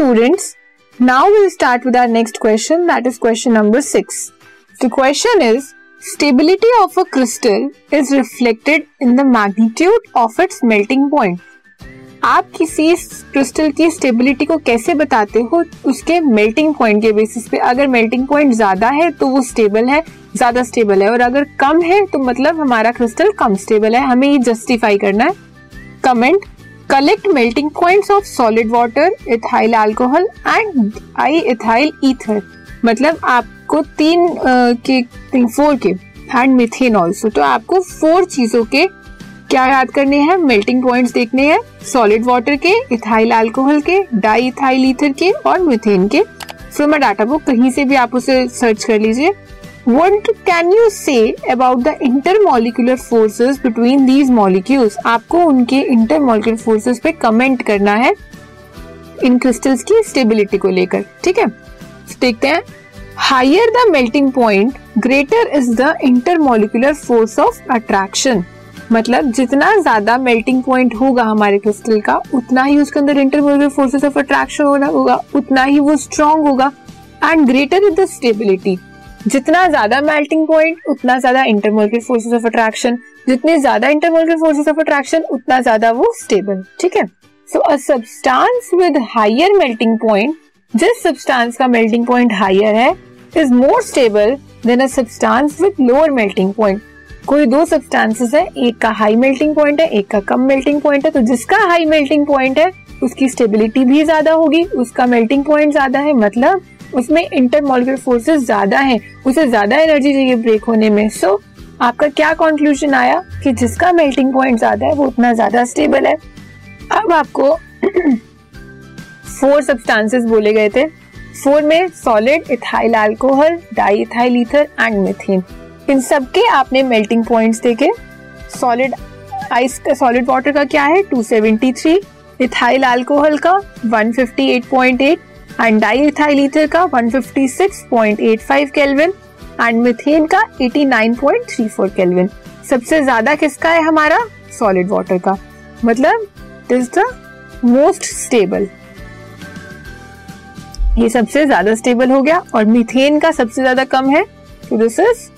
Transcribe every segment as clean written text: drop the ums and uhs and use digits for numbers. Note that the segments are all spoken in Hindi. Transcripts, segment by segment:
Students, now we start with our next question, that is question number 6. The question is stability of a crystal is reflected in the magnitude of its melting point. आप किसी क्रिस्टल की स्टेबिलिटी को कैसे बताते हो? उसके मेल्टिंग पॉइंट के बेसिस पे. अगर मेल्टिंग पॉइंट ज्यादा है तो वो स्टेबल है, ज्यादा स्टेबल है, और अगर कम है तो मतलब हमारा क्रिस्टल कम स्टेबल है. हमें ये जस्टिफाई करना है. Comment, collect melting points of solid water, ethyl alcohol and di ethyl ether. मतलब आपको फोर के एंड मीथेन ऑल्सो. तो आपको 4 चीजों के क्या याद करने हैं? मेल्टिंग पॉइंट्स देखने हैं, सॉलिड वाटर के, इथाइल अल्कोहल के, डाई इथाइल ईथर के और मीथेन के. फ्रॉम अ डाटा बुक, कहीं से भी आप उसे सर्च कर लीजिए. What can you say about the intermolecular forces between these molecules? आपको उनके इंटरमॉलिक्यूलर फोर्सेस पे कमेंट करना है इन क्रिस्टल्स की स्टेबिलिटी को लेकर. ठीक है, देखते हैं. Higher the melting point, greater is the intermolecular force of attraction. मतलब जितना ज्यादा मेल्टिंग पॉइंट होगा हमारे क्रिस्टल का, उतना ही उसके अंदर इंटरमॉलिक्यूलर फोर्सेस ऑफ अट्रैक्शन होगा, उतना ही वो स्ट्रांग होगा. And greater is the stability. जितना ज्यादा मेल्टिंग पॉइंट, उतना ज्यादा इंटरमॉलिक्यूलर फोर्सेस ऑफ अट्रैक्शन. जितने ज्यादा इंटरमॉलिक्यूलर फोर्सेस ऑफ अट्रैक्शन, उतना ज्यादा वो स्टेबल. ठीक है. So a substance with higher melting point, जिस सब्सटेंस का मेल्टिंग पॉइंट हायर है, is more stable than a substance with lower melting point. कोई 2 सब्सटेंसेस है, एक का हाई मेल्टिंग पॉइंट है, एक का कम मेल्टिंग पॉइंट है. तो जिसका हाई मेल्टिंग पॉइंट है उसकी स्टेबिलिटी भी ज्यादा होगी, उसका मेल्टिंग पॉइंट ज्यादा है, मतलब उसमें इंटरमॉलिक्यूलर फोर्सेस ज्यादा हैं, उसे ज्यादा एनर्जी चाहिए ब्रेक होने में. सो आपका क्या कंक्लूजन आया कि जिसका मेल्टिंग पॉइंट ज्यादा है वो उतना ज्यादा स्टेबल है. अब आपको 4 सब्सटेंसेस बोले गए थे. 4 में solid, ethyl alcohol, di ethyl ether and methane. इन सबके आपने मेल्टिंग पॉइंट्स देखे. सॉलिड वाटर का क्या है? 273. इथाइल अल्कोहल का 158.8 एंड डाई इथाइल ईथर का 156.85 केल्विन एंड मीथेन का 89.34 केल्विन. सबसे ज्यादा किसका है? हमारा सॉलिड वाटर का. मतलब it is the most stable. ये सबसे ज्यादा स्टेबल हो गया. और मीथेन का सबसे ज्यादा कम है, तो दिस इज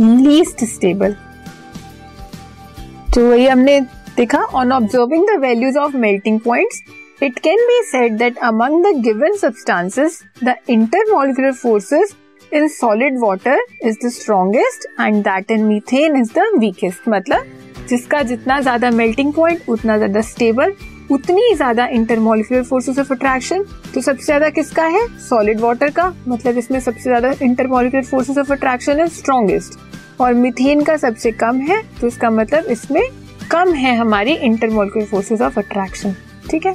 least stable. तो ये हमने देखा. On observing the values of melting points, it can be said that among the given substances, the intermolecular forces in solid water is the strongest and that in methane is the weakest. मतलब जिसका जितना ज्यादा melting point, उतना ज्यादा stable, उतनी ज्यादा इंटरमॉलिक्यूलर फोर्सेस ऑफ अट्रैक्शन. तो सबसे ज्यादा किसका है? सॉलिड वाटर का. मतलब इसमें सबसे ज्यादा इंटरमॉलिक्यूलर फोर्सेस ऑफ अट्रैक्शन है, स्ट्रॉन्गेस्ट. और मीथेन का सबसे कम है, तो इसका मतलब इसमें कम है हमारी इंटरमॉलिक्यूलर फोर्सेस ऑफ अट्रैक्शन. ठीक है.